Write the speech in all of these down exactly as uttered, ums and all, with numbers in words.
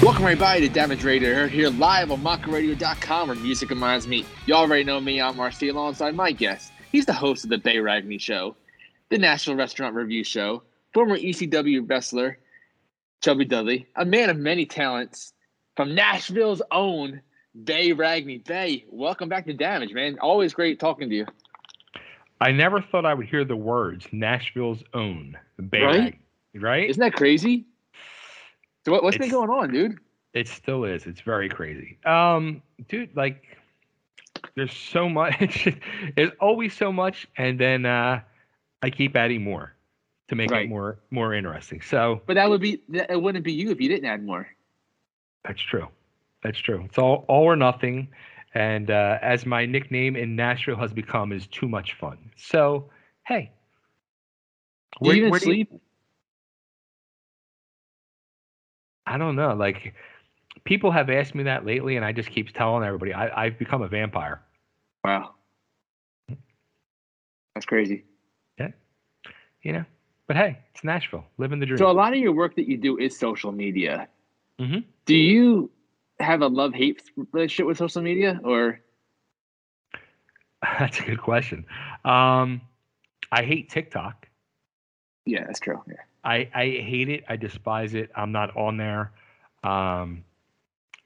Welcome everybody to Damage Radio here live on Maka Radio dot com, where music reminds me. You already know me, I'm R C, alongside my guest. He's the host of The Bay Ragni Show, the National Restaurant Review Show, former E C W wrestler Chubby Dudley, a man of many talents from Nashville's own Bay Ragni. Bay, welcome back to Damage, man. Always great talking to you. I never thought I would hear the words Nashville's own Bay right? Ragni. Right? Isn't that crazy? So what, what's it's, been going on, dude? It still is. It's very crazy. Um, dude, like, there's so much. There's always so much, and then uh, I keep adding more to make right. it more more interesting. So, but that would be it. Wouldn't be you if you didn't add more. That's true. That's true. It's all all or nothing, and uh, as my nickname in Nashville has become, is too much fun. So, hey, do where, you even where sleep? Do you, I don't know. Like, people have asked me that lately, and I just keep telling everybody I, I've become a vampire. Wow, that's crazy. Yeah, you know. But hey, it's Nashville, living the dream. So a lot of your work that you do is social media. Mm-hmm. Do you have a love-hate relationship with social media, or? That's a good question. Um, I hate TikTok. Yeah, that's true. Yeah. I, I hate it. I despise it. I'm not on there. Um,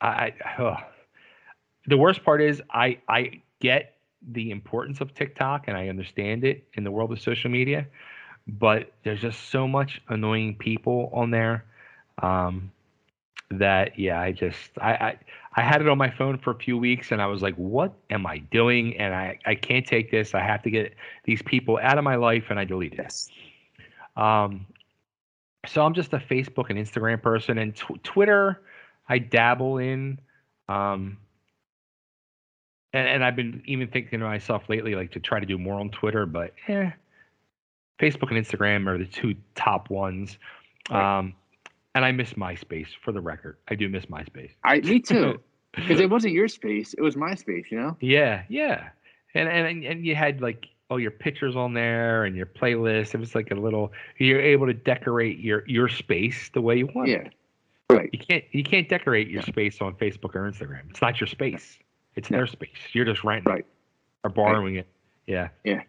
I, I ugh. The worst part is I, I get the importance of TikTok and I understand it in the world of social media, but there's just so much annoying people on there um, that, yeah, I just I, I, I had it on my phone for a few weeks and I was like, what am I doing? And I, I can't take this. I have to get these people out of my life, and I deleted yes. it. Um, So I'm just a Facebook and Instagram person, and tw- Twitter I dabble in, um, and, and I've been even thinking to myself lately, like, to try to do more on Twitter, but eh, Facebook and Instagram are the two top ones. Right. Um, and I miss MySpace, for the record. I do miss MySpace. I me too, because it wasn't your space; it was MySpace, you know. Yeah, yeah, and and and you had like. Oh, your pictures on there and your playlist. It was like a little. You're able to decorate your, your space the way you want. Yeah, right. You can't you can't decorate your yeah. space on Facebook or Instagram. It's not your space. It's no. their space. You're just renting right. it or borrowing right. it. Yeah. Yeah.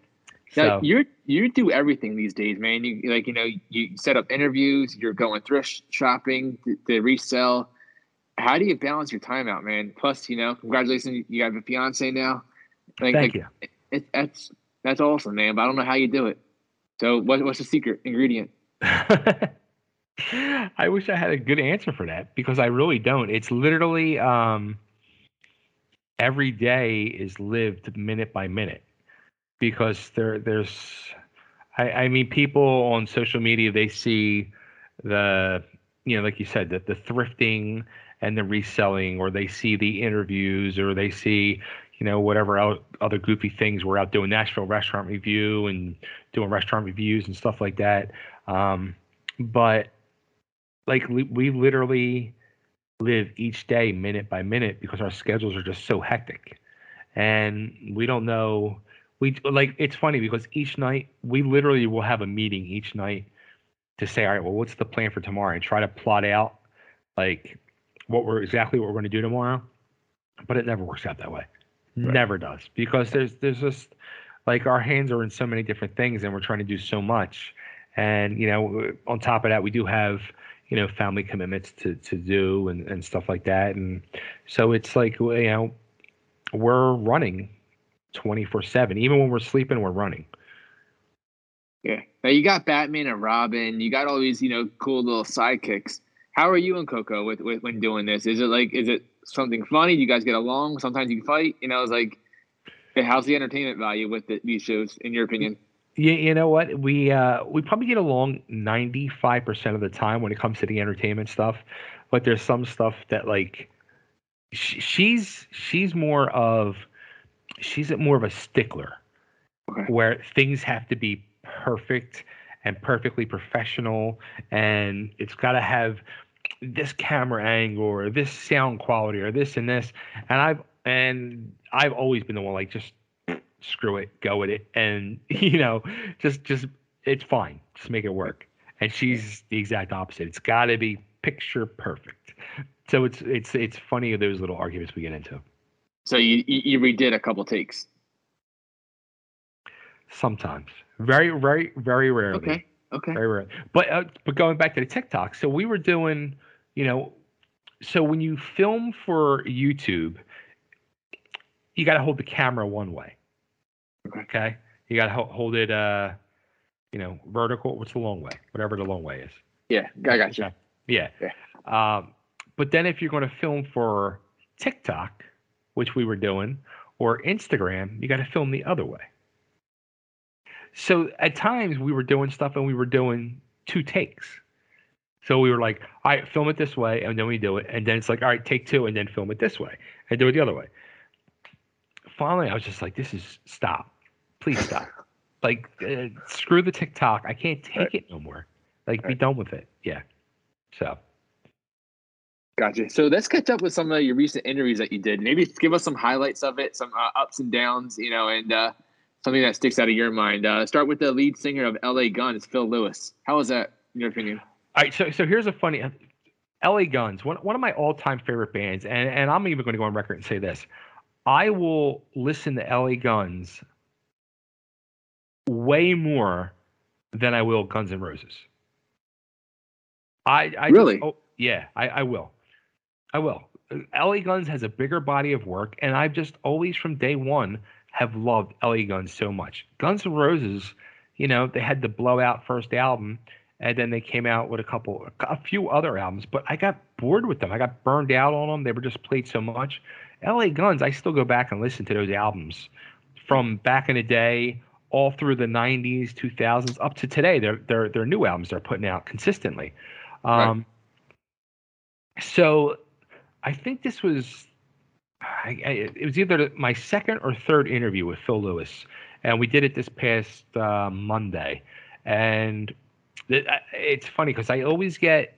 So now, you're you do everything these days, man. You like you know you set up interviews. You're going thrift shopping to, to resell. How do you balance your time out, man? Plus, you know, congratulations, you have a fiance now. Like, Thank like, you. It, it, that's That's awesome, man, but I don't know how you do it. So what, what's the secret ingredient? I wish I had a good answer for that, because I really don't. It's literally um, every day is lived minute by minute, because there, there's – I mean, people on social media, they see the – you know, like you said, the, the thrifting and the reselling, or they see the interviews, or they see – you know, whatever out, other goofy things. We're out doing Nashville Restaurant Review and doing restaurant reviews and stuff like that. Um, but, like, li- we literally live each day minute by minute, because our schedules are just so hectic. And we don't know. We like, it's funny, because each night, we literally will have a meeting each night to say, all right, well, what's the plan for tomorrow? And try to plot out, like, what we're exactly what we're going to do tomorrow. But it never works out that way. Right. Never does, because there's there's just like our hands are in so many different things, and we're trying to do so much. And, you know, on top of that, we do have, you know, family commitments to, to do and, and stuff like that. And so it's like, you know, we're running twenty-four seven. Even when we're sleeping, we're running. Yeah. Now you got Batman and Robin. You got all these, you know, cool little sidekicks. How are you and Coco with, with when doing this? Is it like is it something funny? Do you guys get along? Sometimes you fight. You know, it's like, how's the entertainment value with the, these shows, in your opinion? Yeah, you know what? We uh, we probably get along ninety-five percent of the time when it comes to the entertainment stuff. But there's some stuff that, like, sh- she's she's more of she's more of a stickler, okay, where things have to be perfect and perfectly professional, and it's got to have this camera angle or this sound quality or this and this. And I've and I've always been the one, like, just screw it, go with it, and, you know, just just it's fine, just make it work. And she's the exact opposite. It's got to be picture perfect. So it's it's it's funny, those little arguments we get into. So you you redid a couple takes. Sometimes, very very very rarely. Okay. Okay. Very rarely. But uh, but going back to the TikTok, so we were doing, you know, so when you film for YouTube, you got to hold the camera one way. Okay. Okay? You got to ho- hold it, uh, you know, vertical. What's the long way? Whatever the long way is. Yeah, I got you. Yeah. yeah. Um, but then if you're going to film for TikTok, which we were doing, or Instagram, you got to film the other way. So at times we were doing stuff and we were doing two takes. So we were like, all right, film it this way, and then we do it. And then it's like, all right, take two, and then film it this way, and do it the other way. Finally, I was just like, this is, stop. Please stop. Like, uh, screw the TikTok. I can't take right. it no more. Like, right. be done with it. Yeah. So. Gotcha. So let's catch up with some of your recent interviews that you did. Maybe give us some highlights of it, some uh, ups and downs, you know, and uh, something that sticks out of your mind. Uh, start with the lead singer of L A. Guns, Phil Lewis. How was that, in your opinion? All right, so so here's a funny L A. Guns, one one of my all-time favorite bands, and, and I'm even going to go on record and say this. I will listen to L A. Guns way more than I will Guns N' Roses. I, I Really? Just, oh, yeah, I, I will. I will. L A. Guns has a bigger body of work, and I've just always from day one have loved L A. Guns so much. Guns N' Roses, you know, they had the blowout first album, and then they came out with a couple, a few other albums, but I got bored with them. I got burned out on them. They were just played so much. L A. Guns, I still go back and listen to those albums from back in the day, all through the nineties, two thousands, up to today. They're, they're, they're new albums they're putting out consistently. Um, right. So I think this was, I, I, it was either my second or third interview with Phil Lewis, and we did it this past uh, Monday. And it's funny because I always get,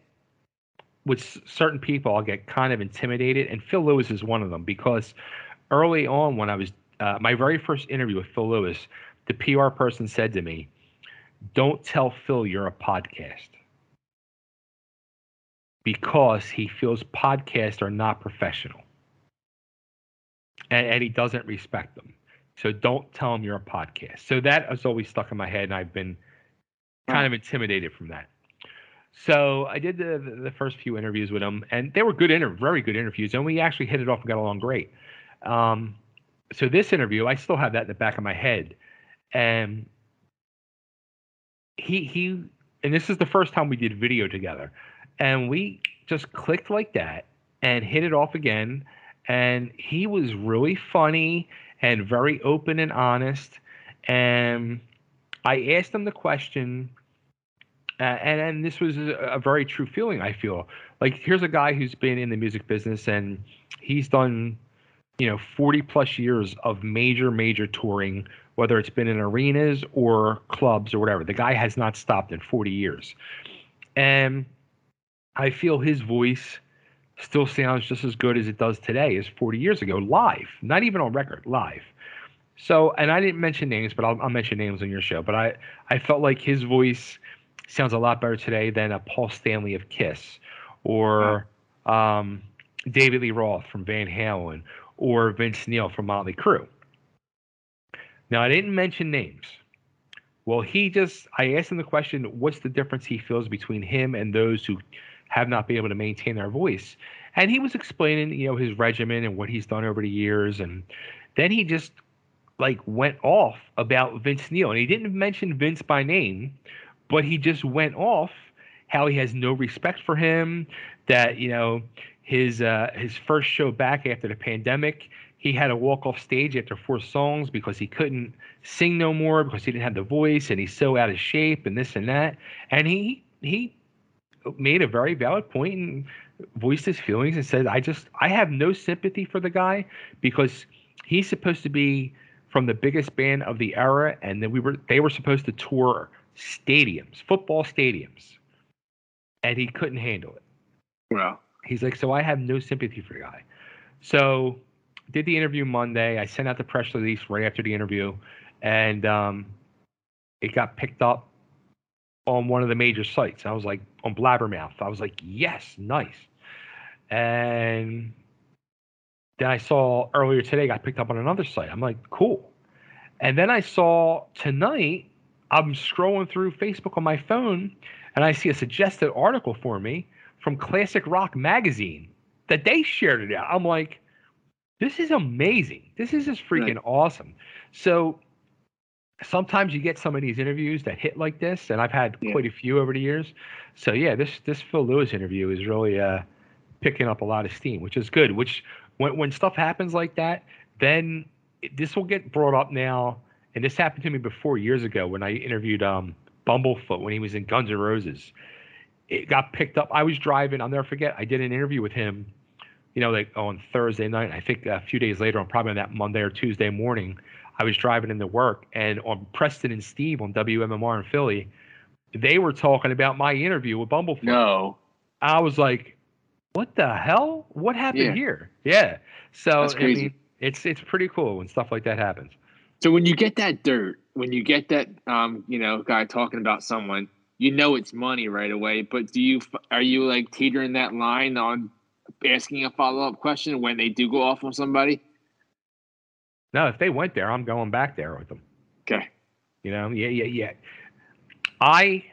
with certain people, I'll get kind of intimidated, and Phil Lewis is one of them, because early on when I was, uh, my very first interview with Phil Lewis, the P R person said to me, don't tell Phil you're a podcast, because he feels podcasts are not professional, and, and he doesn't respect them. So don't tell him you're a podcast. So that has always stuck in my head, and I've been kind of intimidated from that. So I did the, the, the first few interviews with him, and they were good, inter- very good interviews, and we actually hit it off and got along great. Um, so this interview, I still have that in the back of my head. And he, he, and this is the first time we did video together, and we just clicked like that and hit it off again. And he was really funny and very open and honest, and I asked him the question, uh, and, and this was a, a very true feeling, I feel. Like, here's a guy who's been in the music business, and he's done, you know, forty-plus years of major, major touring, whether it's been in arenas or clubs or whatever. The guy has not stopped in forty years. And I feel his voice still sounds just as good as it does today as forty years ago, live, not even on record, live. So, and I didn't mention names, but I'll, I'll mention names on your show. But I, I felt like his voice sounds a lot better today than a Paul Stanley of Kiss, or yeah. um, David Lee Roth from Van Halen, or Vince Neil from Motley Crue. Now, I didn't mention names. Well, he just, I asked him the question, what's the difference he feels between him and those who have not been able to maintain their voice? And he was explaining, you know, his regimen and what he's done over the years. And then he just, like, went off about Vince Neil, and he didn't mention Vince by name, but he just went off how he has no respect for him, that, you know, his uh, his first show back after the pandemic, he had to walk off stage after four songs because he couldn't sing no more, because he didn't have the voice, and he's so out of shape, and this and that. And he he made a very valid point and voiced his feelings and said, I just I have no sympathy for the guy, because he's supposed to be from the biggest band of the era, and then we were they were supposed to tour stadiums, football stadiums, and he couldn't handle it. Wow. He's like, so I have no sympathy for the guy. So did the interview Monday. I sent out the press release right after the interview, and um, it got picked up on one of the major sites. I was like, on Blabbermouth. I was like, yes, nice. And then I saw earlier today, got picked up on another site. I'm like, cool. And then I saw tonight, I'm scrolling through Facebook on my phone, and I see a suggested article for me from Classic Rock Magazine that they shared it out. I'm like, this is amazing. This is just freaking right. awesome. So sometimes you get some of these interviews that hit like this, and I've had yeah. quite a few over the years. So yeah, this this Phil Lewis interview is really uh, picking up a lot of steam, which is good. Which when when stuff happens like that, then it, this will get brought up now. And this happened to me before years ago when I interviewed um, Bumblefoot when he was in Guns N' Roses. It got picked up. I was driving. I'll never forget. I did an interview with him, you know, like on Thursday night. I think a few days later, on probably on that Monday or Tuesday morning, I was driving into work. And on Preston and Steve on W M M R in Philly, they were talking about my interview with Bumblefoot. No. I was like, what the hell? What happened yeah. here? Yeah. So that's crazy. I mean, it's it's pretty cool when stuff like that happens. So when you get that dirt, when you get that, um, you know, guy talking about someone, you know it's money right away. But do you are you like teetering that line on asking a follow up question when they do go off on somebody? No, if they went there, I'm going back there with them. Okay. You know, yeah, yeah, yeah. I,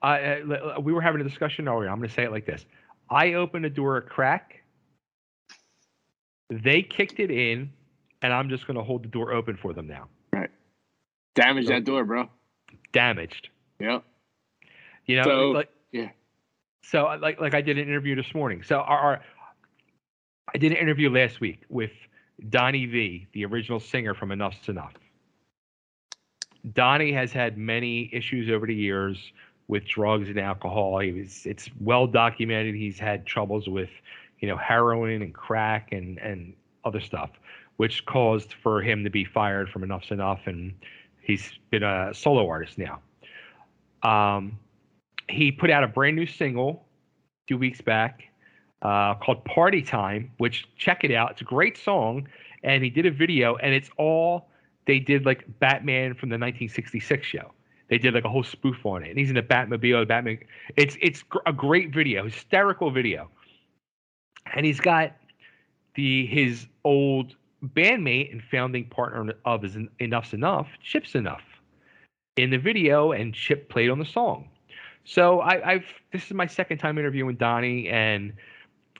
I, uh, we were having a discussion earlier. I'm going to say it like this: I opened the door a crack. They kicked it in. And I'm just going to hold the door open for them now. Right. Damage so, that door, bro. Damaged. Yeah. You know, so, like, yeah. So, like, like I did an interview this morning. So, our, our I did an interview last week with Donnie Vie, the original singer from Enuff Z'Nuff. Donnie has had many issues over the years with drugs and alcohol. He was, it's well documented. He's had troubles with, you know, heroin and crack and, and other stuff, which caused for him to be fired from Enuff Z'Nuff, and he's been a solo artist now. Um, he put out a brand new single two weeks back uh, called Party Time, which check it out. It's a great song, and he did a video, and it's all they did like Batman from the nineteen sixty-six show. They did like a whole spoof on it, and he's in the Batmobile. The Batman. It's, it's gr- a great video, hysterical video. And he's got the his old bandmate and founding partner of is Enuff Z'Nuff, Chip Z'Nuff, in the video, and Chip played on the song. So I, I've this is my second time interviewing Donnie, and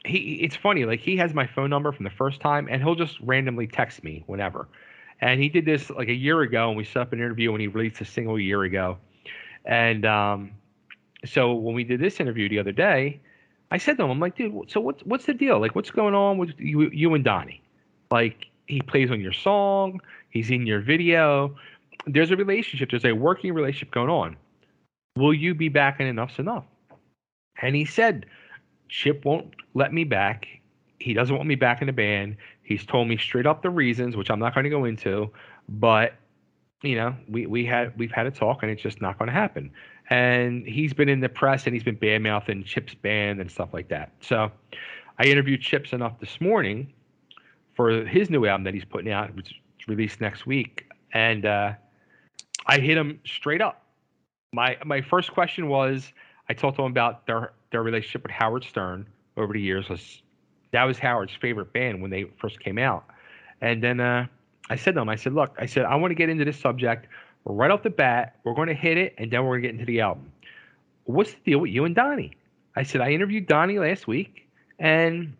he it's funny, like he has my phone number from the first time, and he'll just randomly text me whenever. And he did this like a year ago, and we set up an interview when he released a single a year ago. And um, so when we did this interview the other day, I said to him, I'm like, dude, so what's what's the deal? Like, what's going on with you, you and Donnie? Like, he plays on your song, he's in your video. There's a relationship, there's a working relationship going on. Will you be back in Enuff Z'Nuff? And he said, Chip won't let me back. He doesn't want me back in the band. He's told me straight up the reasons, which I'm not going to go into, but you know, we, we had we've had a talk, and it's just not going to happen. And he's been in the press, and he's been bad mouthing Chip's band and stuff like that. So I interviewed Chip Z'Nuff this morning for his new album that he's putting out, which is released next week. And uh, I hit him straight up. My my first question was, I talked to him about their, their relationship with Howard Stern over the years. Was, that was Howard's favorite band when they first came out. And then uh, I said to him, I said, look, I said, I want to get into this subject right off the bat. We're going to hit it, and then we're going to get into the album. What's the deal with you and Donnie? I said, I interviewed Donnie last week, and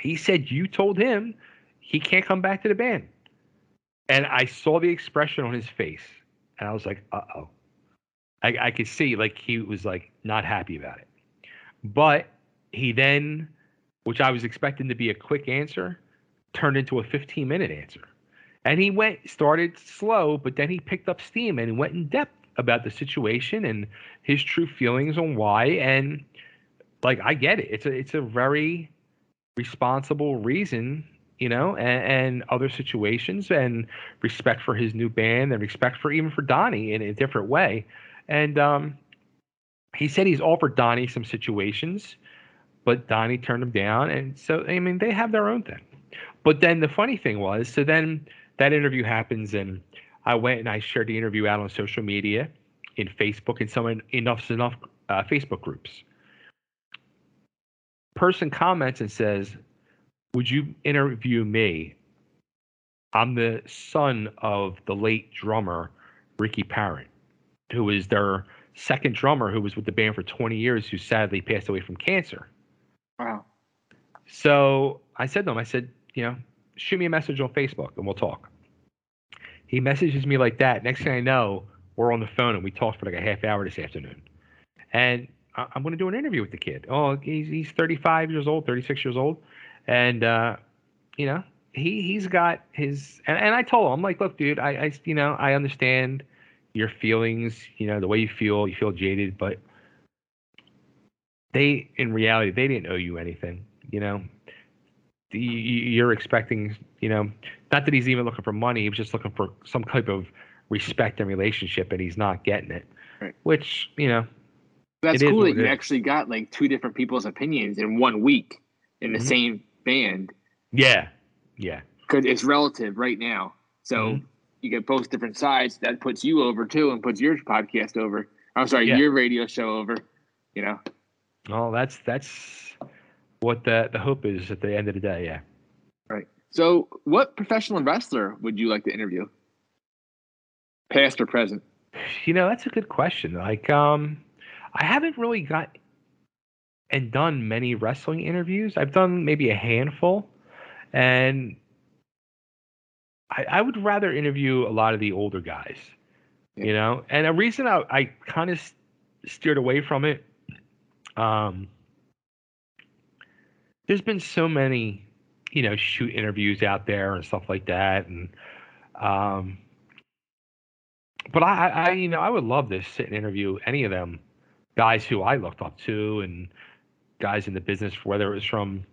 he said you told him he can't come back to the band. And I saw the expression on his face, and I was like, uh-oh. I, I could see, like, he was, like, not happy about it. But he then, which I was expecting to be a quick answer, turned into a fifteen-minute answer. And he went, started slow, but then he picked up steam and went in depth about the situation and his true feelings on why. And, like, I get it. It's a, it's a very responsible reason, you know, and, and other situations, and respect for his new band, and respect for even for Donnie in a different way. And um, he said he's offered Donnie some situations, but Donnie turned him down. And so, I mean, they have their own thing. But then the funny thing was, so then that interview happens, and I went and I shared the interview out on social media. in Facebook, in some Enuff Z'Nuff uh, Facebook groups. Person comments and says, would you interview me? I'm the son of the late drummer, Ricky Parent, who is their second drummer, who was with the band for twenty years, who sadly passed away from cancer. Wow. So I said to him, I said, you know, shoot me a message on Facebook and we'll talk. He messages me like that. Next thing I know, we're on the phone and we talked for like a half hour this afternoon. And I- I'm going to do an interview with the kid. Oh, he's, he's thirty-five years old, thirty-six years old. And, uh, you know, he, he's got his, and, and I told him, I'm like, look, dude, I, I, you know, I understand your feelings, you know, the way you feel, you feel jaded, but they, in reality, they didn't owe you anything. You know, you're expecting, you know, not that he's even looking for money. He was just looking for some type of respect and relationship, and he's not getting it, right. Which, you know. That's cool that you actually got like two different people's opinions in one week in the mm-hmm. same band. Yeah. Yeah. Because it's relative right now. So mm-hmm. you get both different sides. That puts you over too and puts your podcast over. I'm sorry, yeah. your radio show over, you know. Oh, that's that's what the, the hope is at the end of the day, yeah. Right. So what professional wrestler would you like to interview? Past or present? You know, that's a good question. Like, um, I haven't really got and done many wrestling interviews. I've done maybe a handful. And I, I would rather interview a lot of the older guys, yeah. you know. And a reason I, I kind of st- steered away from it, um, there's been so many, you know, shoot interviews out there and stuff like that. And, um, but I, I, you know, I would love to sit and interview any of them guys who I looked up to and guys in the business, whether it was from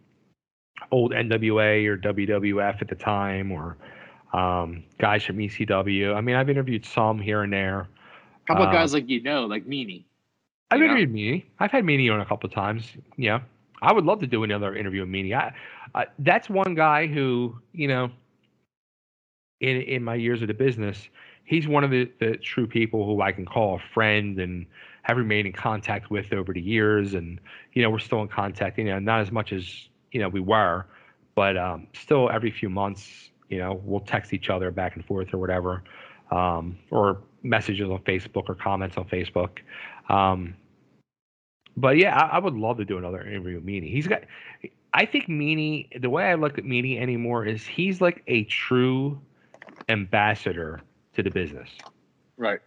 old N W A or W W F at the time, or um, guys from E C W. I mean, I've interviewed some here and there. How about uh, guys like, you know, like Meanie? I've interviewed Meanie. I've had Meanie on a couple of times. Yeah. I would love to do another interview with Meanie. I, I, that's one guy who, you know, in in my years of the business, he's one of the, the true people who I can call a friend and have remained in contact with over the years. And, you know, we're still in contact, you know, not as much as, you know, we were, but um, still every few months, you know, we'll text each other back and forth or whatever, um, or messages on Facebook or comments on Facebook. Um, But yeah, I, I would love to do another interview with Meanie. He's got, I think Meanie, the way I look at Meanie anymore is he's like a true ambassador to the business. Right.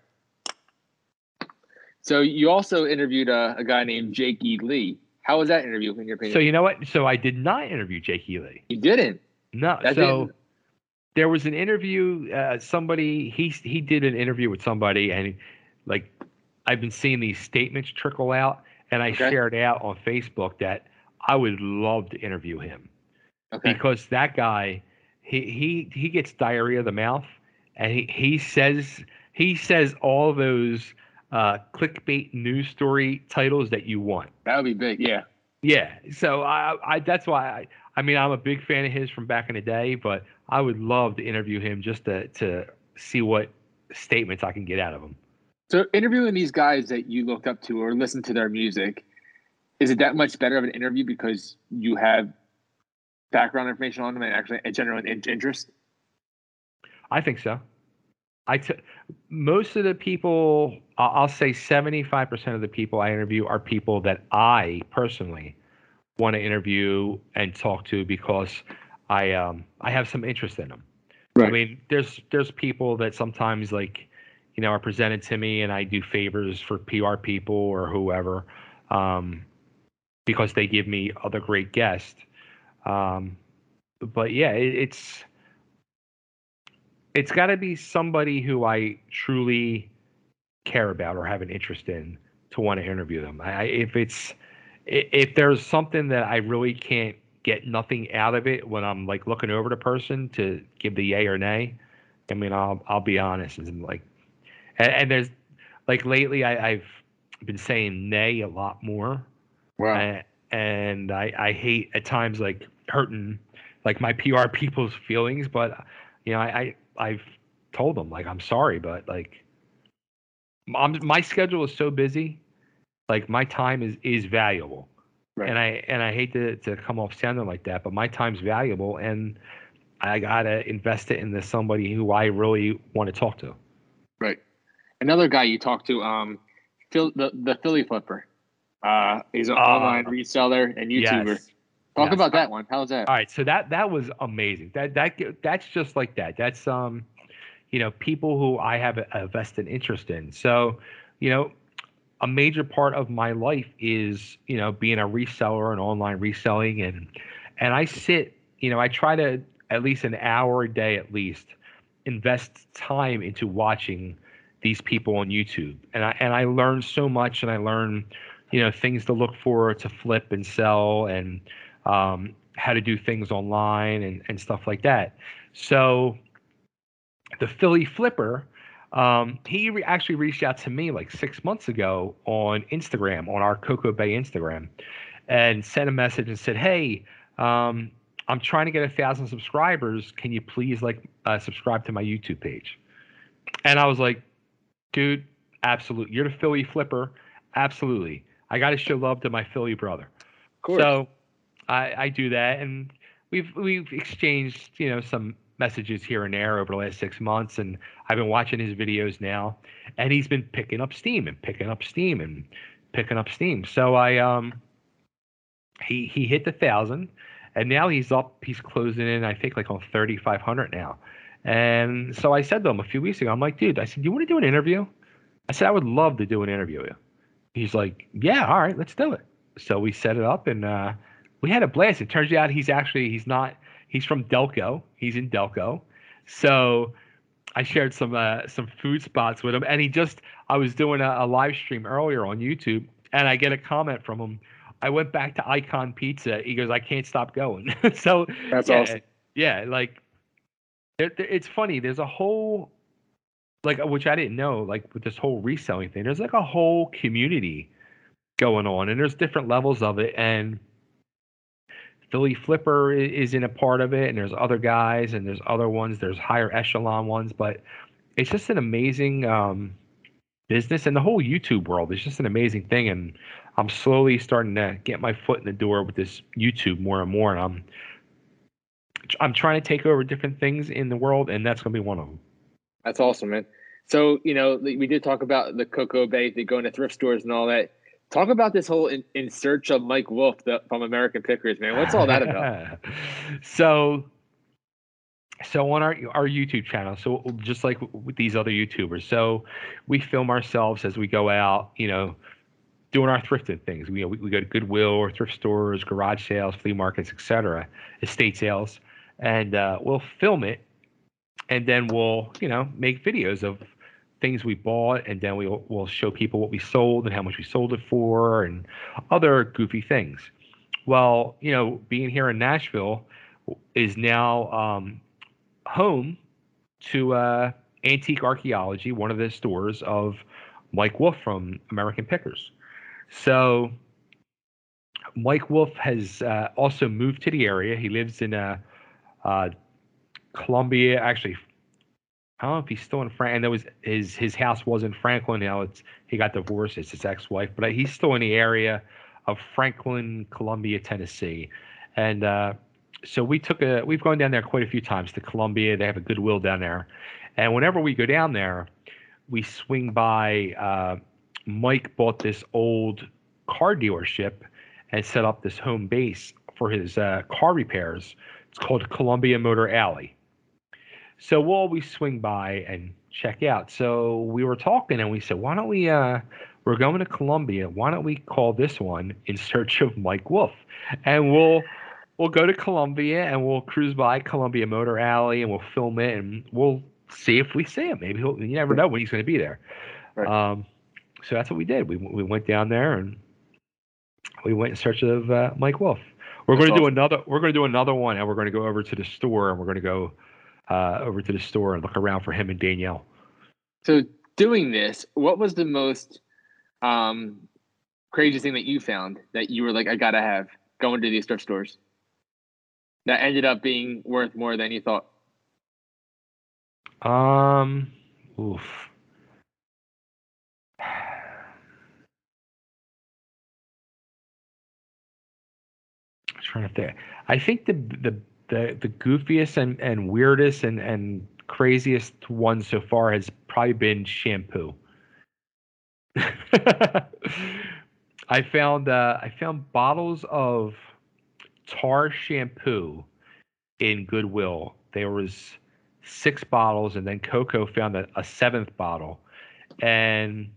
So you also interviewed a, a guy named Jake E. Lee. How was that interview in your opinion? So you know what? So I did not interview Jake E. Lee. You didn't? No. That so didn't. There was an interview. Uh, somebody he he did an interview with somebody, and like I've been seeing these statements trickle out. And I okay. shared out on Facebook that I would love to interview him okay. because that guy, he, he, he gets diarrhea of the mouth, and he, he says, he says all those uh, clickbait news story titles that you want. That would be big. Yeah. Yeah. So I, I, that's why I, I mean, I'm a big fan of his from back in the day, but I would love to interview him just to, to see what statements I can get out of him. So interviewing these guys that you looked up to or listened to their music, is it that much better of an interview because you have background information on them and actually a general interest? I think so. I t- most of the people, I'll say seventy-five percent of the people I interview are people that I personally want to interview and talk to because I um, I have some interest in them. Right. I mean, there's there's people that sometimes like, you know, are presented to me and I do favors for P R people or whoever um, because they give me other great guests. Um, but yeah, it, it's it's got to be somebody who I truly care about or have an interest in to want to interview them. I, if it's if there's something that I really can't get nothing out of it when I'm like looking over the person to give the yay or nay, I mean, I'll I'll be honest and like. And, and there's, like, lately I, I've been saying nay a lot more. Wow. I, and I, I hate at times, like, hurting, like, my P R people's feelings. But, you know, I, I, I've told them, like, I'm sorry, but, like, I'm, my schedule is so busy, like my time is, is valuable. Right. And I and I hate to, to come off sounding like that, but my time's valuable, and I gotta invest it into somebody who I really want to talk to. Right. Another guy you talked to, um, Phil, the the Philly Flipper. Uh, he's an uh, online reseller and YouTuber. Yes. Talk yes. about that one. How's that? All right. So that that was amazing. That that that's just like that. That's um, you know, people who I have a, a vested interest in. So, you know. A major part of my life is, you know, being a reseller and online reselling. And, and I sit, you know, I try to at least an hour a day, at least invest time into watching these people on YouTube. And I, and I learn so much, and I learn, you know, things to look for, to flip and sell, and, um, how to do things online and, and stuff like that. So the Philly Flipper, Um, he re- actually reached out to me like six months ago on Instagram, on our Cocoa Bay Instagram, and sent a message and said, hey, um, I'm trying to get a thousand subscribers. Can you please like uh, subscribe to my YouTube page? And I was like, dude, absolutely. You're the Philly Flipper. Absolutely. I got to show love to my Philly brother. Of course. So I, I do that. And we've, we've exchanged, you know, some messages here and there over the last six months, and I've been watching his videos now, and he's been picking up steam and picking up steam and picking up steam. So I um he he hit the thousand, and now he's up, he's closing in, I think, like on thirty-five hundred now. And so I said to him a few weeks ago, I'm like, dude, I said, you want to do an interview? I said, I would love to do an interview with you. He's like, yeah, all right, let's do it. So we set it up, and uh we had a blast. It turns out he's actually he's not He's from Delco. He's in Delco. So I shared some uh, some food spots with him. And he just – I was doing a, a live stream earlier on YouTube, and I get a comment from him. I went back to Icon Pizza. He goes, I can't stop going. So – That's yeah, awesome. Yeah, like it, it's funny. There's a whole – like, which I didn't know, like with this whole reselling thing, there's like a whole community going on, and there's different levels of it. And – Philly Flipper is in a part of it, and there's other guys, and there's other ones, there's higher echelon ones, but it's just an amazing um, business, and the whole YouTube world is just an amazing thing, and I'm slowly starting to get my foot in the door with this YouTube more and more, and I'm I'm trying to take over different things in the world, and that's going to be one of them. That's awesome, man. So, you know, we did talk about the Cocoa Bay, the going to thrift stores and all that. Talk about this whole in, in search of Mike Wolfe the, from American Pickers, man. What's all that about? so, so on our our YouTube channel, so just like with these other YouTubers, so we film ourselves as we go out, you know, doing our thrifting things. We we, we go to Goodwill or thrift stores, garage sales, flea markets, et cetera, estate sales, and uh, we'll film it, and then we'll you know make videos of things we bought, and then we will we'll show people what we sold and how much we sold it for and other goofy things. Well, you know, being here in Nashville is now um, home to uh, Antique Archaeology, one of the stores of Mike Wolfe from American Pickers. So Mike Wolfe has uh, also moved to the area. He lives in uh, uh, Columbia, actually. I don't know if he's still in Franklin. And there was his his house was in Franklin. Now it's he got divorced. It's his ex-wife, but he's still in the area of Franklin, Columbia, Tennessee. And uh, so we took a we've gone down there quite a few times to Columbia. They have a Goodwill down there, and whenever we go down there, we swing by. Uh, Mike bought this old car dealership and set up this home base for his uh, car repairs. It's called Columbia Motor Alley. So we'll always swing by and check out. So we were talking, and we said, why don't we, uh, we're going to Columbia. Why don't we call this one In Search of Mike Wolfe? And we'll we'll go to Columbia, and we'll cruise by Columbia Motor Alley, and we'll film it, and we'll see if we see him. Maybe he'll, you never know when he's going to be there. Right. Um, so that's what we did. We we went down there, and we went in search of uh, Mike Wolfe. We're going to do another. We're going to do another one, and we're going to go over to the store, and we're going to go Uh, over to the store and look around for him and Danielle. So doing this, what was the most um, crazy thing that you found that you were like, I gotta have going to these thrift stores that ended up being worth more than you thought? Um, oof. trying to think. I think the the the, the goofiest and, and weirdest and, and craziest one so far has probably been shampoo. I found uh, I found bottles of tar shampoo in Goodwill. There was six bottles, and then Coco found a, a seventh bottle, and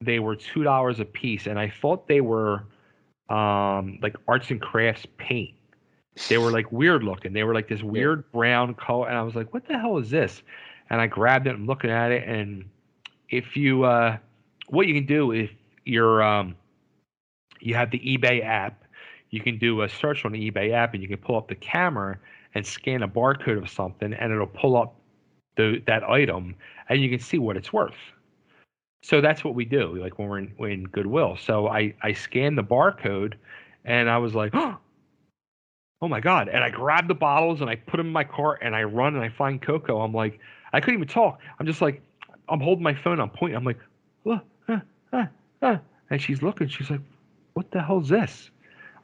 they were two dollars a piece. And I thought they were um, like arts and crafts paint. They were like weird looking. They were like this weird yeah. brown color, and I was like, "What the hell is this?" And I grabbed it. I'm looking at it, and if you, uh, what you can do if you're, um, you have the eBay app, you can do a search on the eBay app, and you can pull up the camera and scan a barcode of something, and it'll pull up the, that item, and you can see what it's worth. So that's what we do, like when we're in, we're in Goodwill. So I, I scanned the barcode, and I was like, oh, oh my God. And I grabbed the bottles, and I put them in my cart, and I run, and I find Coco. I'm like, I couldn't even talk. I'm just like, I'm holding my phone. I'm pointing. I'm like, ah, ah, ah, ah. And she's looking. She's like, what the hell's this?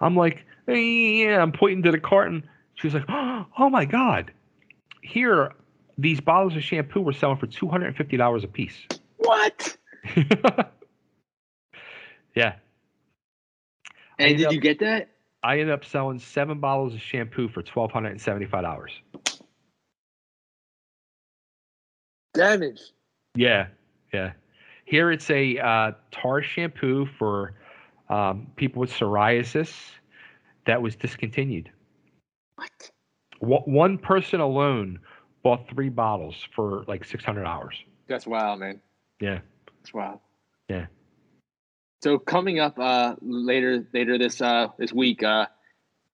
I'm like, yeah, I'm pointing to the carton. She's like, oh, my God. Here, these bottles of shampoo were selling for two hundred fifty dollars a piece. What? Yeah. And did up, you get that? I ended up selling seven bottles of shampoo for one thousand two hundred seventy-five dollars. Damage. Yeah, yeah. Here it's a uh, tar shampoo for um, people with psoriasis that was discontinued. What? One person alone bought three bottles for like six hundred dollars. That's wild, man. Yeah. That's wild. Yeah. So coming up uh, later later this uh, this week, uh,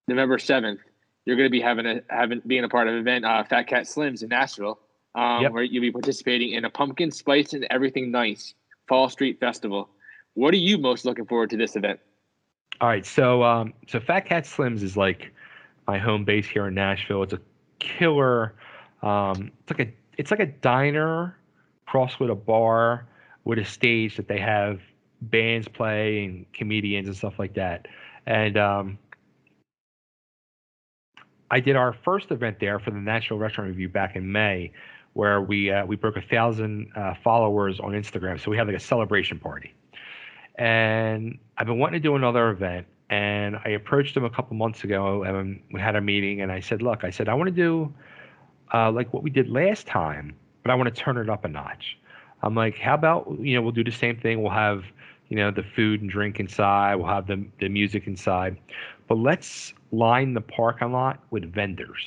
November seventh, you're going to be having a having being a part of an event, uh, Fat Cat Slims in Nashville. Um, yep. Where you'll be participating in a pumpkin spice and everything nice Fall Street Festival. What are you most looking forward to this event? All right, so um, so Fat Cat Slims is like my home base here in Nashville. It's a killer. Um, it's like a it's like a diner crossed with a bar with a stage that they have bands play and comedians and stuff like that. And um, I did our first event there for the National Restaurant Review back in May, where we uh, we broke a thousand uh, followers on Instagram. So we had like a celebration party, and I've been wanting to do another event. And I approached them a couple months ago, and we had a meeting. And I said, "Look, I said I want to do uh, like what we did last time, but I want to turn it up a notch. I'm like, how about you know we'll do the same thing. We'll have you know the food and drink inside. We'll have the the music inside, but let's line the parking lot with vendors."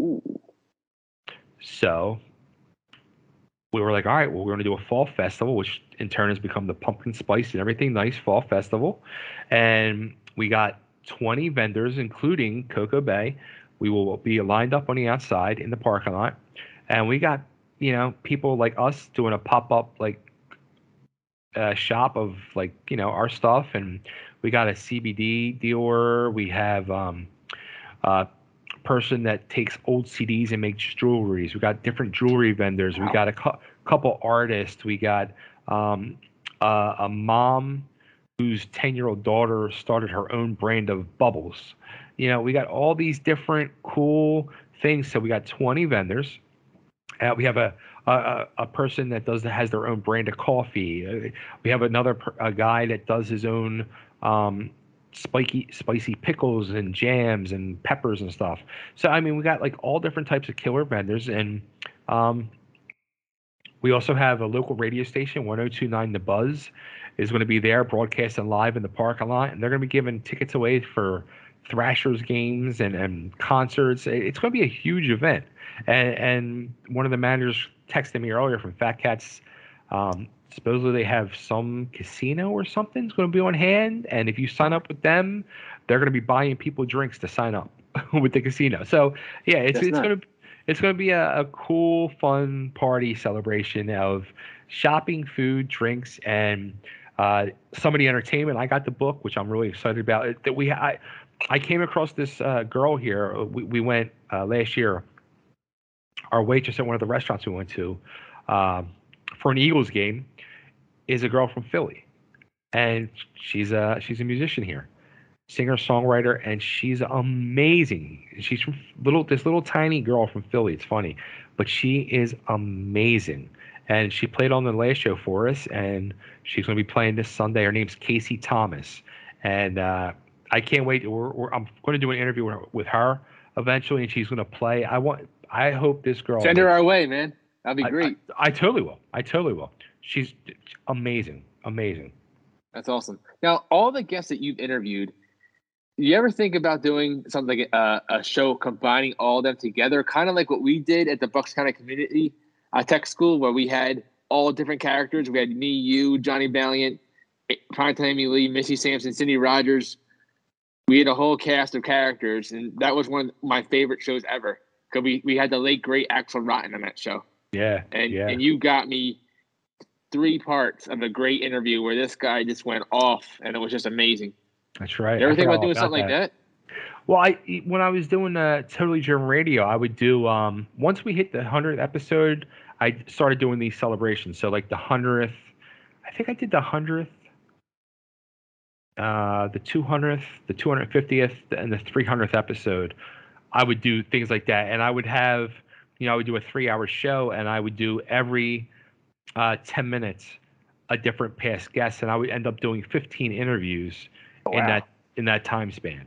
Ooh. So we were like, all right, well, we're going to do a fall festival, which in turn has become the pumpkin spice and everything nice fall festival. And we got twenty vendors, including Coco Bay. We will be lined up on the outside in the parking lot. And we got, you know, people like us doing a pop-up like uh, shop of like, you know, our stuff. And we got a C B D dealer. We have um, a person that takes old C Ds and makes jewelries. We got different jewelry vendors. Wow. We got a cu- couple artists. We got um, uh, a mom whose ten-year-old daughter started her own brand of bubbles. You know, we got all these different cool things. So we got twenty vendors. Uh, we have a, a a person that does that has their own brand of coffee. Uh, we have another a guy that does his own. Um, spiky, spicy pickles and jams and peppers and stuff. So, I mean, we got like all different types of killer vendors. And um, we also have a local radio station, one oh two point nine The Buzz, is going to be there broadcasting live in the parking lot. And they're going to be giving tickets away for Thrashers games and, and concerts. It's going to be a huge event. And, and one of the managers texted me earlier from Fat Cats. Um, Supposedly they have some casino or something's going to be on hand, and if you sign up with them, they're going to be buying people drinks to sign up with the casino. So yeah, it's That's it's nice. going to it's going to be a, a cool, fun party celebration of shopping, food, drinks, and uh, some of the entertainment. I got the book, which I'm really excited about. It, that we I I came across this uh, girl here. We we went uh, last year. Our waitress at one of the restaurants we went to uh, for an Eagles game is a girl from Philly, and she's a she's a musician here, singer-songwriter, and she's amazing. She's from little this little tiny girl from Philly. It's funny, but she is amazing. And she played on the last show for us, and she's going to be playing this Sunday. Her name's Casey Thomas, and uh, I can't wait. We're, we're, I'm going to do an interview with her, with her eventually, and she's going to play. I want. I hope this girl. Send her our way, man. That'd be great. I, I, I totally will. I totally will. She's amazing, amazing. That's awesome. Now, all the guests that you've interviewed, you ever think about doing something like uh, a show combining all of them together, kind of like what we did at the Bucks County Community Uh, tech school, where we had all different characters? We had me, you, Johnny Valiant, Primetime Amy Lee, Missy Sampson, Cindy Rogers. We had a whole cast of characters, and that was one of my favorite shows ever. Because we, we had the late, great Axel Rotten on that show. Yeah, and yeah. And you got me three parts of a great interview where this guy just went off, and it was just amazing. That's right. Everything about doing something that. like that? Well, I when I was doing uh, Totally German Radio, I would do um, – once we hit the hundredth episode – I started doing these celebrations. So like the hundredth, I think I did the hundredth, uh, the two hundredth, the two hundred fiftieth, and the three hundredth episode. I would do things like that. And I would have, you know, I would do a three hour show, and I would do every uh, ten minutes, a different past guest. And I would end up doing fifteen interviews oh, wow. in that, in that time span.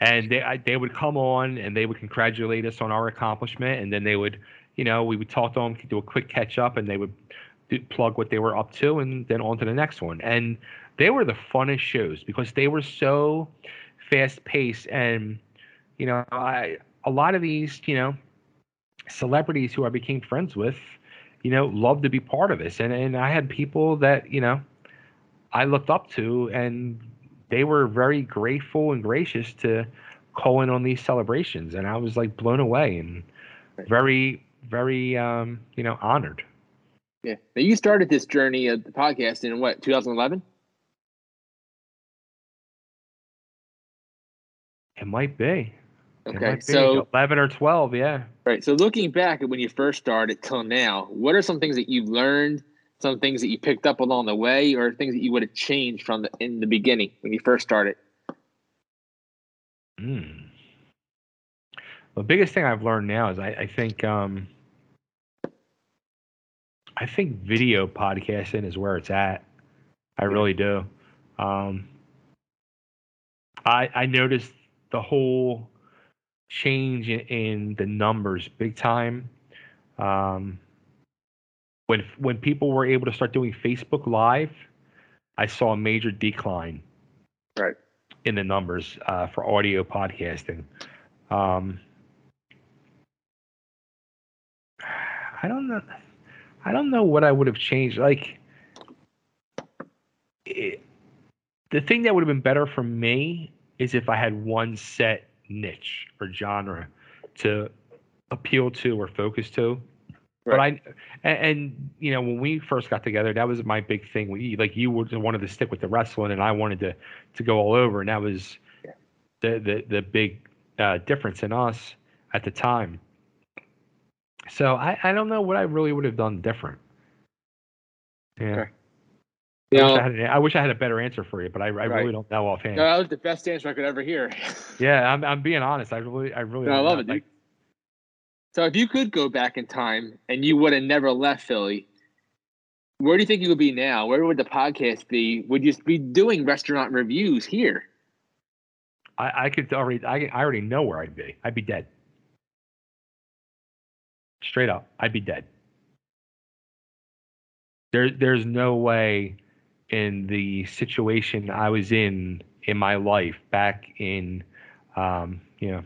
And they, I, they would come on and they would congratulate us on our accomplishment. And then they would, you know, we would talk to them, do a quick catch up, and they would do, plug what they were up to, and then on to the next one. And they were the funnest shows because they were so fast paced. And, you know, I, a lot of these, you know, celebrities who I became friends with, you know, loved to be part of this. And, and I had people that, you know, I looked up to, and they were very grateful and gracious to call in on these celebrations. And I was like blown away and very, very, um, you know, honored. Yeah. Now, you started this journey of the podcast in what, two thousand eleven? It might be. Okay. It might be. So eleven or twelve. Yeah. Right. So looking back at when you first started till now, what are some things that you've learned, some things that you picked up along the way, or things that you would have changed from the, in the beginning when you first started? Hmm. The biggest thing I've learned now is I, I think um, I think video podcasting is where it's at. I really do. Um, I I noticed the whole change in, in the numbers big time. Um, when when people were able to start doing Facebook Live, I saw a major decline, right, in the numbers uh, for audio podcasting. Um, I don't know. I don't know what I would have changed. Like, it, the thing that would have been better for me is if I had one set niche or genre to appeal to or focus to. Right. But I, and, and you know, when we first got together, that was my big thing. We like you wanted to stick with the wrestling, and I wanted to to go all over, and that was yeah. the the the big uh, difference in us at the time. So I, I don't know what I really would have done different. Yeah. Okay. I, now, wish I, had an, I wish I had a better answer for you, but I, I right. really don't know offhand. No, that was the best answer I could ever hear. yeah, I'm I'm being honest. I really I really no, I love it, dude. Like, so if you could go back in time and you would have never left Philly, where do you think you would be now? Where would the podcast be? Would you be doing restaurant reviews here? I, I could already I I already know where I'd be. I'd be dead. Straight up, I'd be dead. There, there's no way in the situation I was in in my life back in, um, you know,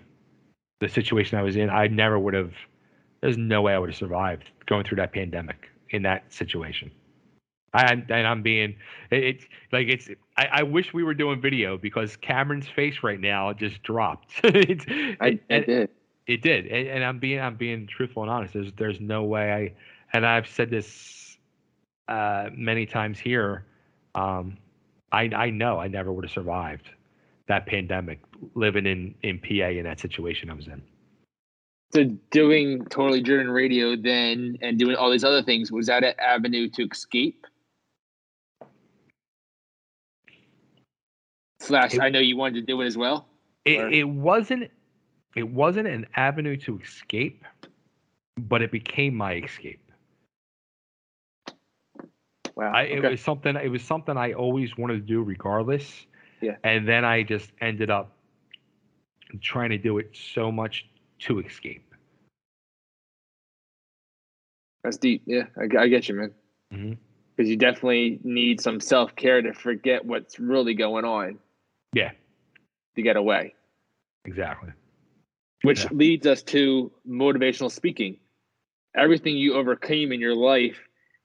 the situation I was in, I never would have, there's no way I would have survived going through that pandemic in that situation. I, and I'm being, it's it, like, it's, I, I wish we were doing video because Cameron's face right now just dropped. it's, I, I did. And, It did, and, and I'm being I'm being truthful and honest. There's there's no way I, and I've said this uh, many times here. Um, I I know I never would have survived that pandemic living in, in P A in that situation I was in. So doing Totally German Radio then and doing all these other things, was that an avenue to escape? Slash, it, I know you wanted to do it as well. It, it wasn't. It wasn't an avenue to escape, but it became my escape. Wow. I, okay. It was something. It was something I always wanted to do, regardless. Yeah. And then I just ended up trying to do it so much to escape. That's deep. Yeah, I, I get you, man. Mm-hmm. Because you definitely need some self-care to forget what's really going on. Yeah. To get away. Exactly. Which yeah. leads us to motivational speaking. Everything you overcame in your life,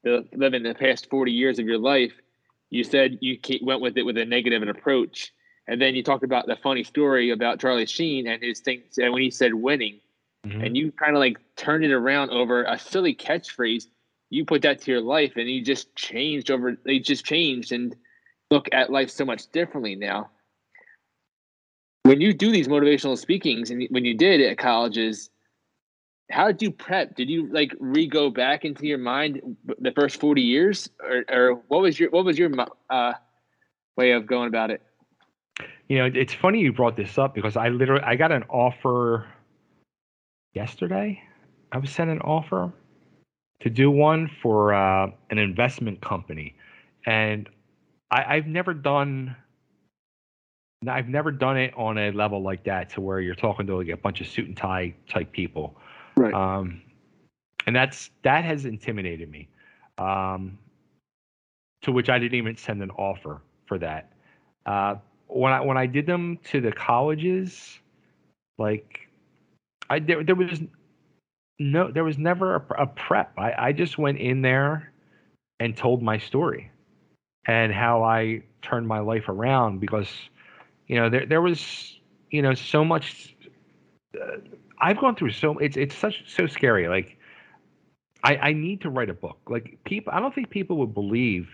the living the past forty years of your life, you said you went with it with a negative approach. And then you talked about the funny story about Charlie Sheen and his things, and when he said winning. Mm-hmm. And you kind of like turned it around over a silly catchphrase. You put that to your life, and you just changed over. They just changed and look at life so much differently now. When you do these motivational speakings, and when you did at colleges, how did you prep? Did you like re-go back into your mind the first forty years, or, or what was your what was your uh, way of going about it? You know, it's funny you brought this up because I literally I got an offer yesterday. I was sent an offer to do one for uh, an investment company. And I, I've never done I've never done it on a level like that to where you're talking to like a bunch of suit and tie type people. Right. Um, and that's that has intimidated me. Um, to which I didn't even send an offer for that. Uh, when I when I did them to the colleges, like I there, there was No, there was never a, a prep. I, I just went in there and told my story and how I turned my life around because, you know, there there was, you know, so much. Uh, I've gone through so it's it's such so scary. Like, I I need to write a book. Like people, I don't think people would believe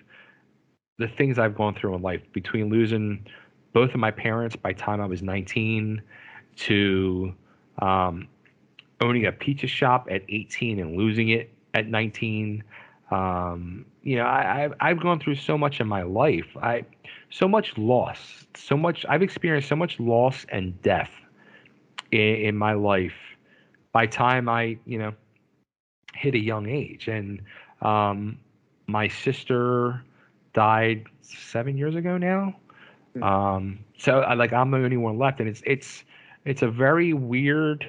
the things I've gone through in life between losing both of my parents by the time I was nineteen to. Um, owning a pizza shop at eighteen and losing it at nineteen. Um, you know, I, I've, I've gone through so much in my life. I, so much loss, so much, I've experienced so much loss and death in, in my life by time I, you know, hit a young age. And, um, my sister died seven years ago now. Mm-hmm. Um, so I like, I'm the only one left and it's, it's, it's a very weird,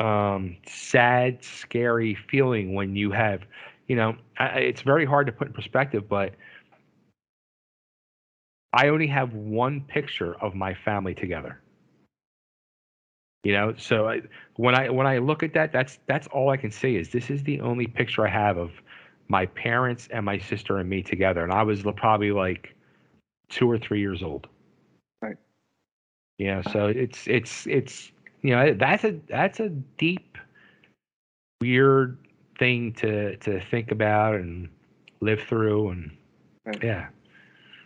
um sad, scary feeling when you have, you know, I, it's very hard to put in perspective, but I only have one picture of my family together, you know, so I, when I when I look at that, that's that's all I can see is this is the only picture I have of my parents and my sister and me together. And I was probably like two or three years old, right? Yeah, so it's it's it's you know, that's a that's a deep, weird thing to to think about and live through, and right. yeah.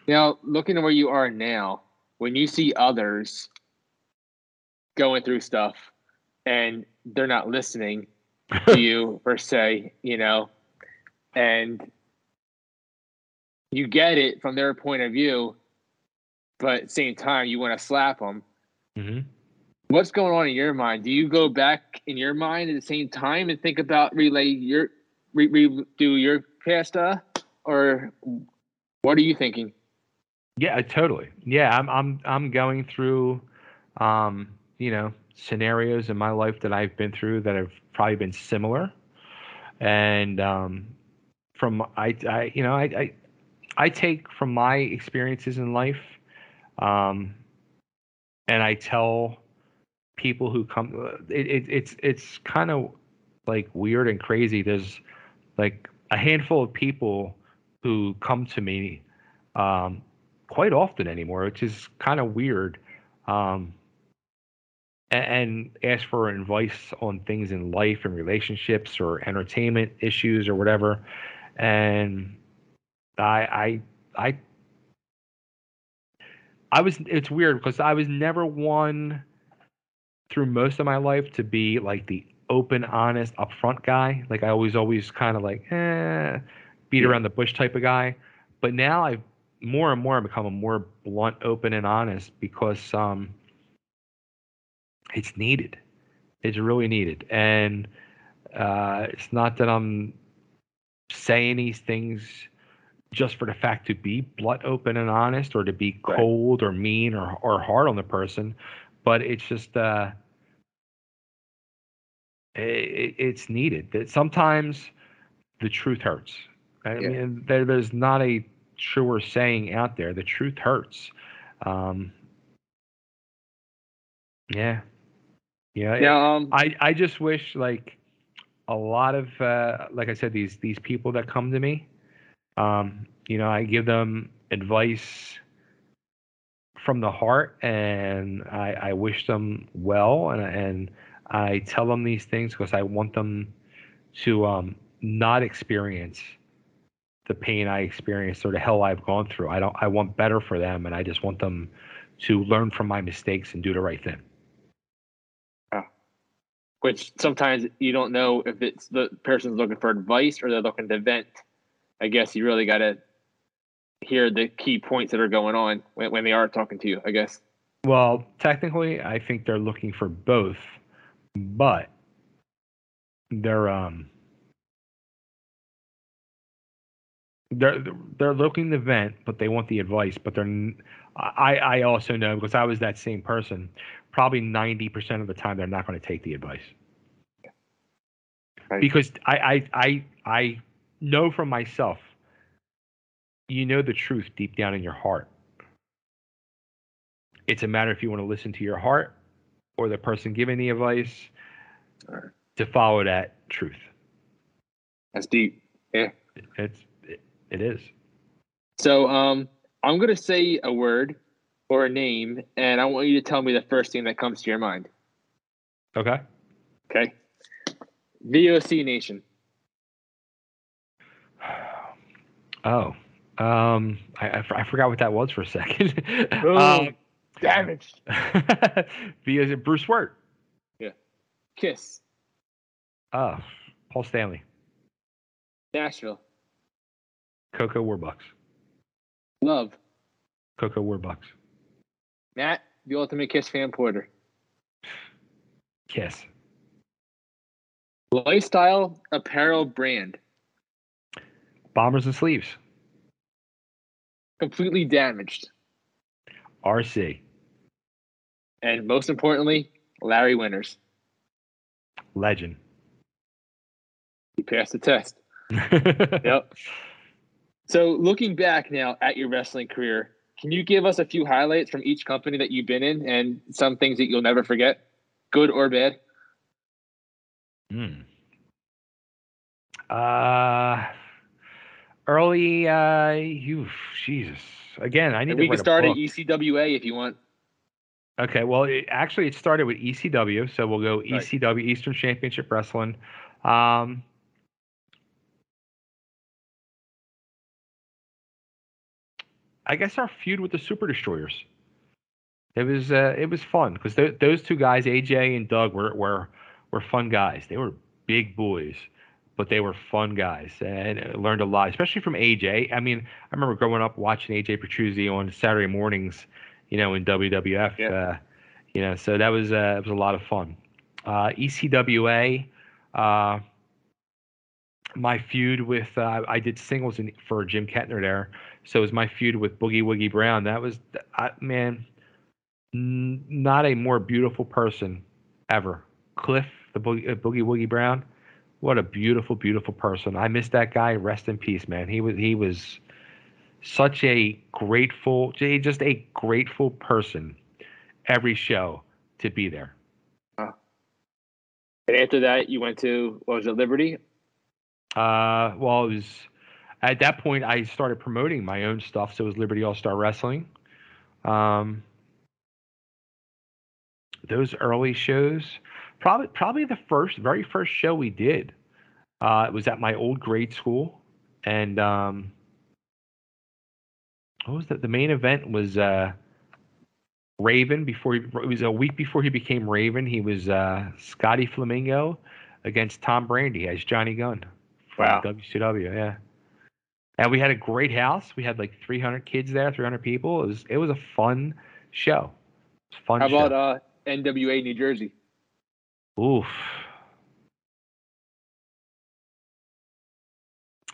Now, looking at where you are now, when you see others going through stuff and they're not listening to you per se, you know, and you get it from their point of view, but at the same time, you want to slap them. Mm-hmm. What's going on in your mind? Do you go back in your mind at the same time and think about relay your re, redo your pasta, or what are you thinking? Yeah, totally. Yeah, I'm I'm I'm going through, um, you know, scenarios in my life that I've been through that have probably been similar, and um, from I I you know I I, I take from my experiences in life, um, and I tell. People who come, it, it, it's it's kind of like weird and crazy. There's like a handful of people who come to me um, quite often anymore, which is kind of weird, um, and, and ask for advice on things in life and relationships or entertainment issues or whatever. And I I I I was it's weird because I was never one. Through most of my life to be like the open, honest, upfront guy. Like I always, always kind of like, eh, beat yeah. around the bush type of guy. But now I've more and more I'm becoming more blunt, open, and honest because um, it's needed. It's really needed. And uh, it's not that I'm saying these things just for the fact to be blunt, open, and honest, or to be cold or mean or, or hard on the person, but it's just uh, it, it's needed. That sometimes the truth hurts. Right? Yeah. I mean, there, there's not a truer saying out there. The truth hurts. Um, yeah. Yeah. yeah um, I, I just wish, like, a lot of, uh, like I said, these these people that come to me, um, you know, I give them advice from the heart, and I, I wish them well, and, and I tell them these things because I want them to um, not experience the pain I experienced or the hell I've gone through. I don't. I want better for them, and I just want them to learn from my mistakes and do the right thing. Which sometimes you don't know if it's the person's looking for advice or they're looking to vent. I guess you really got to hear the key points that are going on when, when they are talking to you, I guess. Well, technically, I think they're looking for both, but they're um they're they're looking to vent, but they want the advice. But they're I I also know, because I was that same person. Probably ninety percent of the time, they're not going to take the advice. Right. Because I, I, I, I know from myself, you know the truth deep down in your heart. It's a matter if you want to listen to your heart or the person giving the advice right. to follow that truth. That's deep. Yeah. It's, it, it is. So um, I'm going to say a word or a name, and I want you to tell me the first thing that comes to your mind. Okay. Okay. V O C Nation. Oh, um, I, I, I forgot what that was for a second. Oh, um, damaged. Because Bruce Wirt. Yeah. Kiss. Oh, Paul Stanley. Nashville. Coco Warbucks. Love. Coco Warbucks. Matt, the ultimate Kiss fan, Porter. Kiss. Lifestyle apparel brand. Bombers and Sleeves. Completely Damaged. R C. And most importantly, Larry Winters. Legend. You passed the test. Yep. So looking back now at your wrestling career, can you give us a few highlights from each company that you've been in and some things that you'll never forget, good or bad? Mm. Uh, early, uh, you, Jesus. Again, I need and to We can start at E C W A if you want. Okay, well, it, actually, it started with E C W, so we'll go right. E C W, Eastern Championship Wrestling. Um, I guess our feud with the Super Destroyers. It was uh, it was fun because th- those two guys, A J and Doug, were were were fun guys. They were big boys, but they were fun guys, and I learned a lot, especially from A J. I mean, I remember growing up watching A J Petruzzi on Saturday mornings, you know, in W W F. Yeah. Uh, you know, so that was uh, it was a lot of fun. Uh, E C W A, uh, my feud with uh, I did singles in, for Jim Kettner there. So it was my feud with Boogie Woogie Brown. That was, I, man, n- not a more beautiful person ever. Cliff, the Boogie, uh, Boogie Woogie Brown, what a beautiful, beautiful person. I miss that guy. Rest in peace, man. He was he was such a grateful, just a grateful person every show to be there. Huh. And after that, you went to, what was it, Liberty? Uh, well, it was... At that point, I started promoting my own stuff, so it was Liberty All-Star Wrestling. Um, those early shows, probably probably the first, very first show we did, uh, it was at my old grade school, and um, what was that? The main event was uh, Raven. Before he, it was a week before he became Raven. He was uh, Scotty Flamingo against Tom Brandy as Johnny Gunn from wow. W C W. Yeah. And we had a great house. We had like three hundred kids there, three hundred people. It was it was a fun show. It was a fun How show. about uh, N W A New Jersey? Oof.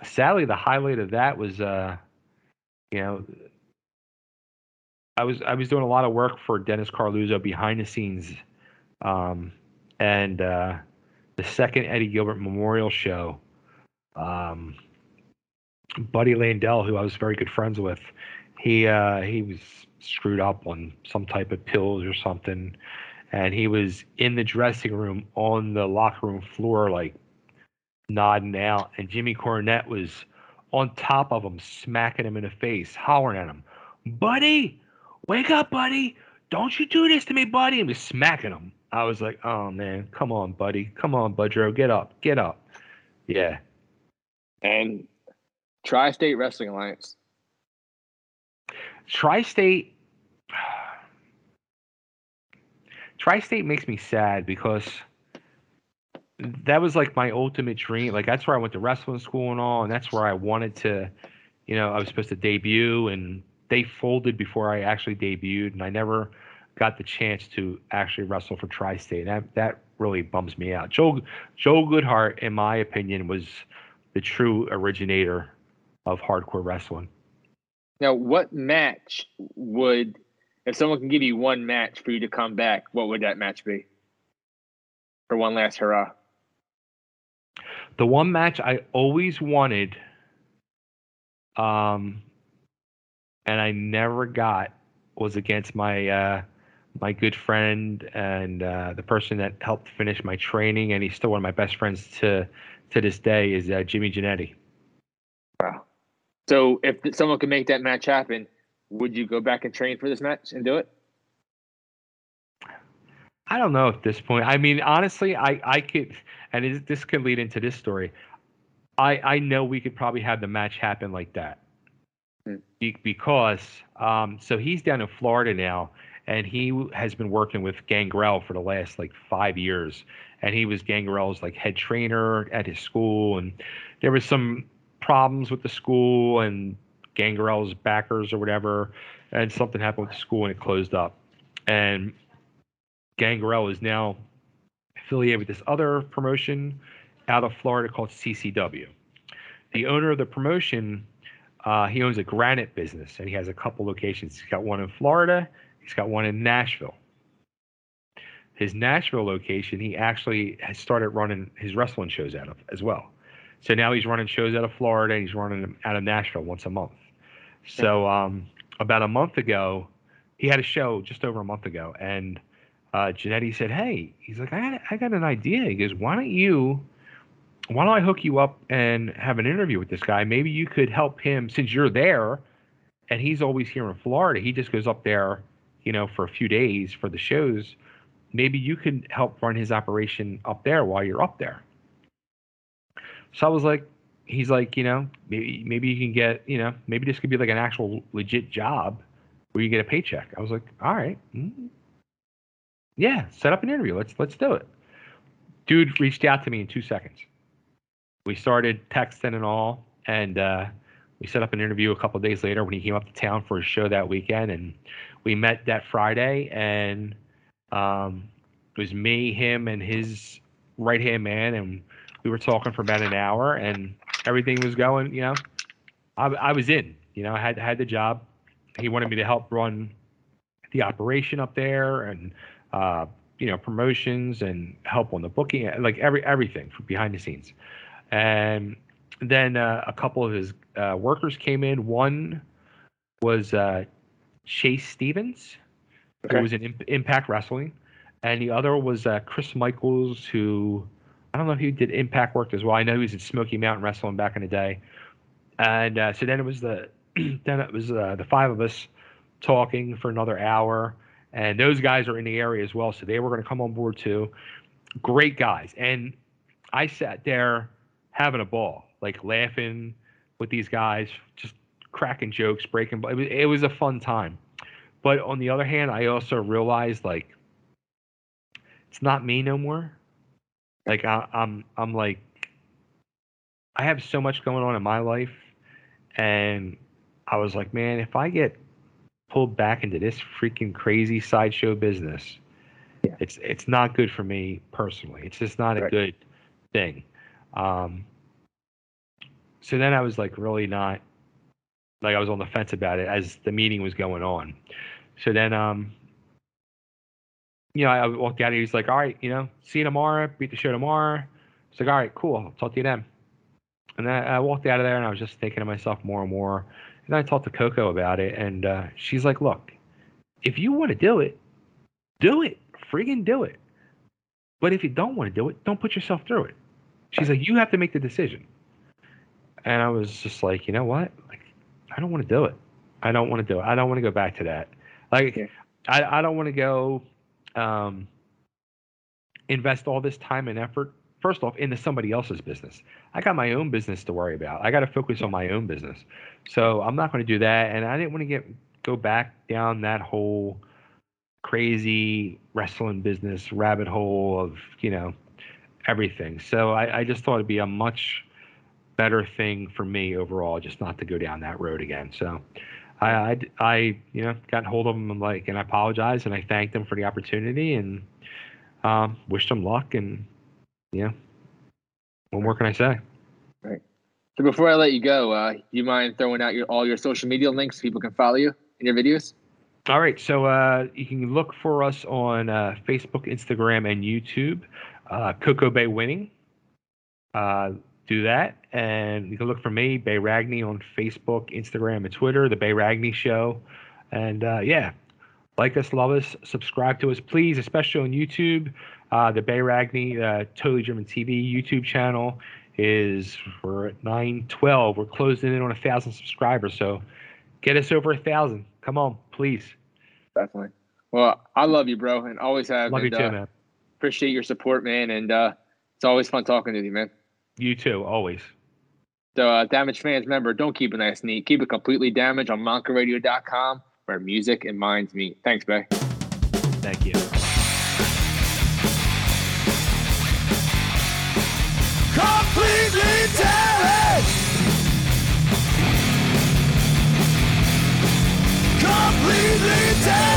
Sadly, the highlight of that was, uh, you know, I was I was doing a lot of work for Dennis Carluzzo behind the scenes, um, and uh, the second Eddie Gilbert Memorial Show. Um, Buddy Landell, who I was very good friends with, he uh, he was screwed up on some type of pills or something, and he was in the dressing room on the locker room floor, like nodding out, and Jimmy Cornette was on top of him, smacking him in the face, hollering at him, "Buddy, wake up, buddy! Don't you do this to me, buddy!" And was smacking him. I was like, "Oh man, come on, buddy, come on, Budro, get up, get up!" Yeah, and. Tri-State Wrestling Alliance. Tri-State. Tri-State makes me sad because that was like my ultimate dream. Like that's where I went to wrestling school and all, and that's where I wanted to, you know, I was supposed to debut, and they folded before I actually debuted, and I never got the chance to actually wrestle for Tri-State. That that really bums me out. Joe Joe Goodhart, in my opinion, was the true originator of hardcore wrestling. Now, what match would, if someone can give you one match for you to come back, what would that match be? For one last hurrah. The one match I always wanted, um, and I never got, was against my uh, my good friend and uh, the person that helped finish my training, and he's still one of my best friends to to this day, is uh, Jimmy Jannetty. Wow. So if someone could make that match happen, would you go back and train for this match and do it? I don't know at this point. I mean, honestly, I, I could, and it, this could lead into this story. I, I know we could probably have the match happen like that. Hmm. Be, because, um, so he's down in Florida now, and he has been working with Gangrel for the last like five years. And he was Gangrel's like head trainer at his school. And there was some problems with the school and Gangrel's backers or whatever. And something happened with the school and it closed up. And Gangrel is now affiliated with this other promotion out of Florida called C C W. The owner of the promotion, uh, he owns a granite business, and he has a couple locations. He's got one in Florida. He's got one in Nashville. His Nashville location, he actually has started running his wrestling shows out of as well. So now he's running shows out of Florida, and he's running them out of Nashville once a month. So um, about a month ago, he had a show just over a month ago, and uh, Jannetty said, "Hey," he's like, I got, I got an idea. He goes, "Why don't you, why don't I hook you up and have an interview with this guy? Maybe you could help him since you're there, and he's always here in Florida. He just goes up there, you know, for a few days for the shows. Maybe you could help run his operation up there while you're up there." So I was like, he's like, you know, maybe maybe you can get, you know, maybe this could be like an actual legit job where you get a paycheck. I was like, all right. Mm-hmm. Yeah, set up an interview. Let's let's do it. Dude reached out to me in two seconds. We started texting and all, and uh, we set up an interview a couple of days later when he came up to town for his show that weekend, and we met that Friday, and um, it was me, him, and his right-hand man, and we were talking for about an hour, and everything was going, you know. I, I was in, you know, I had, had the job. He wanted me to help run the operation up there and, uh, you know, promotions and help on the booking, like every everything from behind the scenes. And then uh, a couple of his uh, workers came in. One was uh, Chase Stevens, okay, who was in Impact Wrestling, and the other was uh, Chris Michaels, who I don't know if he did Impact work as well. I know he was in Smoky Mountain Wrestling back in the day. And uh, so then it was the then it was uh, the five of us talking for another hour, and those guys are in the area as well, so they were going to come on board too. Great guys, and I sat there having a ball, like laughing with these guys, just cracking jokes, breaking. It was, it was a fun time. But on the other hand, I also realized, like, it's not me no more. Like I, I'm, I'm like, I have so much going on in my life, And I was like, man, if I get pulled back into this freaking crazy sideshow business, yeah. it's it's not good for me personally. It's just not right. a good thing. Um, so then I was like really not, like I was on the fence about it as the meeting was going on. So then, um, you know, I walked out and he was like, all right, you know, see you tomorrow, beat the show tomorrow. It's like, all right, cool. I'll talk to you then. And then I walked out of there and I was just thinking to myself more and more. And I talked to Coco about it. And uh, she's like, look, if you want to do it, do it. Friggin' do it. But if you don't want to do it, don't put yourself through it. She's like, you have to make the decision. And I was just like, you know what? Like, I don't want to do it. I don't want to do it. I don't want to go back to that. Like, yeah. I, I don't want to go um, invest all this time and effort, first off, into somebody else's business. I got my own business to worry about. I got to focus on my own business. So I'm not going to do that. And I didn't want to get go back down that whole crazy wrestling business rabbit hole of, you know, everything. So I, I just thought it'd be a much better thing for me overall, just not to go down that road again. So I, I, I you know, got hold of them and like, and I apologized and I thanked them for the opportunity and um, wished them luck. And yeah. What more can I say? Right. So before I let you go, uh, you mind throwing out your all your social media links so people can follow you in your videos? All right. So uh, you can look for us on uh, Facebook, Instagram, and YouTube. Uh, Coco Bay Winning. Uh, do that. And you can look for me, Bay Ragni, on Facebook, Instagram, and Twitter, The Bay Ragni Show. And uh, yeah, like us, love us, subscribe to us, please, especially on YouTube. Uh, the Bay Ragni, uh, Totally German T V YouTube channel is, we're at nine twelve. We're closing in on one thousand subscribers. So get us over one thousand. Come on, please. Definitely. Well, I love you, bro, and always have. Love and, you too, uh, man. Appreciate your support, man, and uh, it's always fun talking to you, man. You too, always. So, uh, Damaged fans, remember, don't keep it nice and neat. Keep it completely damaged on Maka Radio dot com, where music and minds meet. Thanks, Bay. Thank you. Completely damaged. Completely damaged.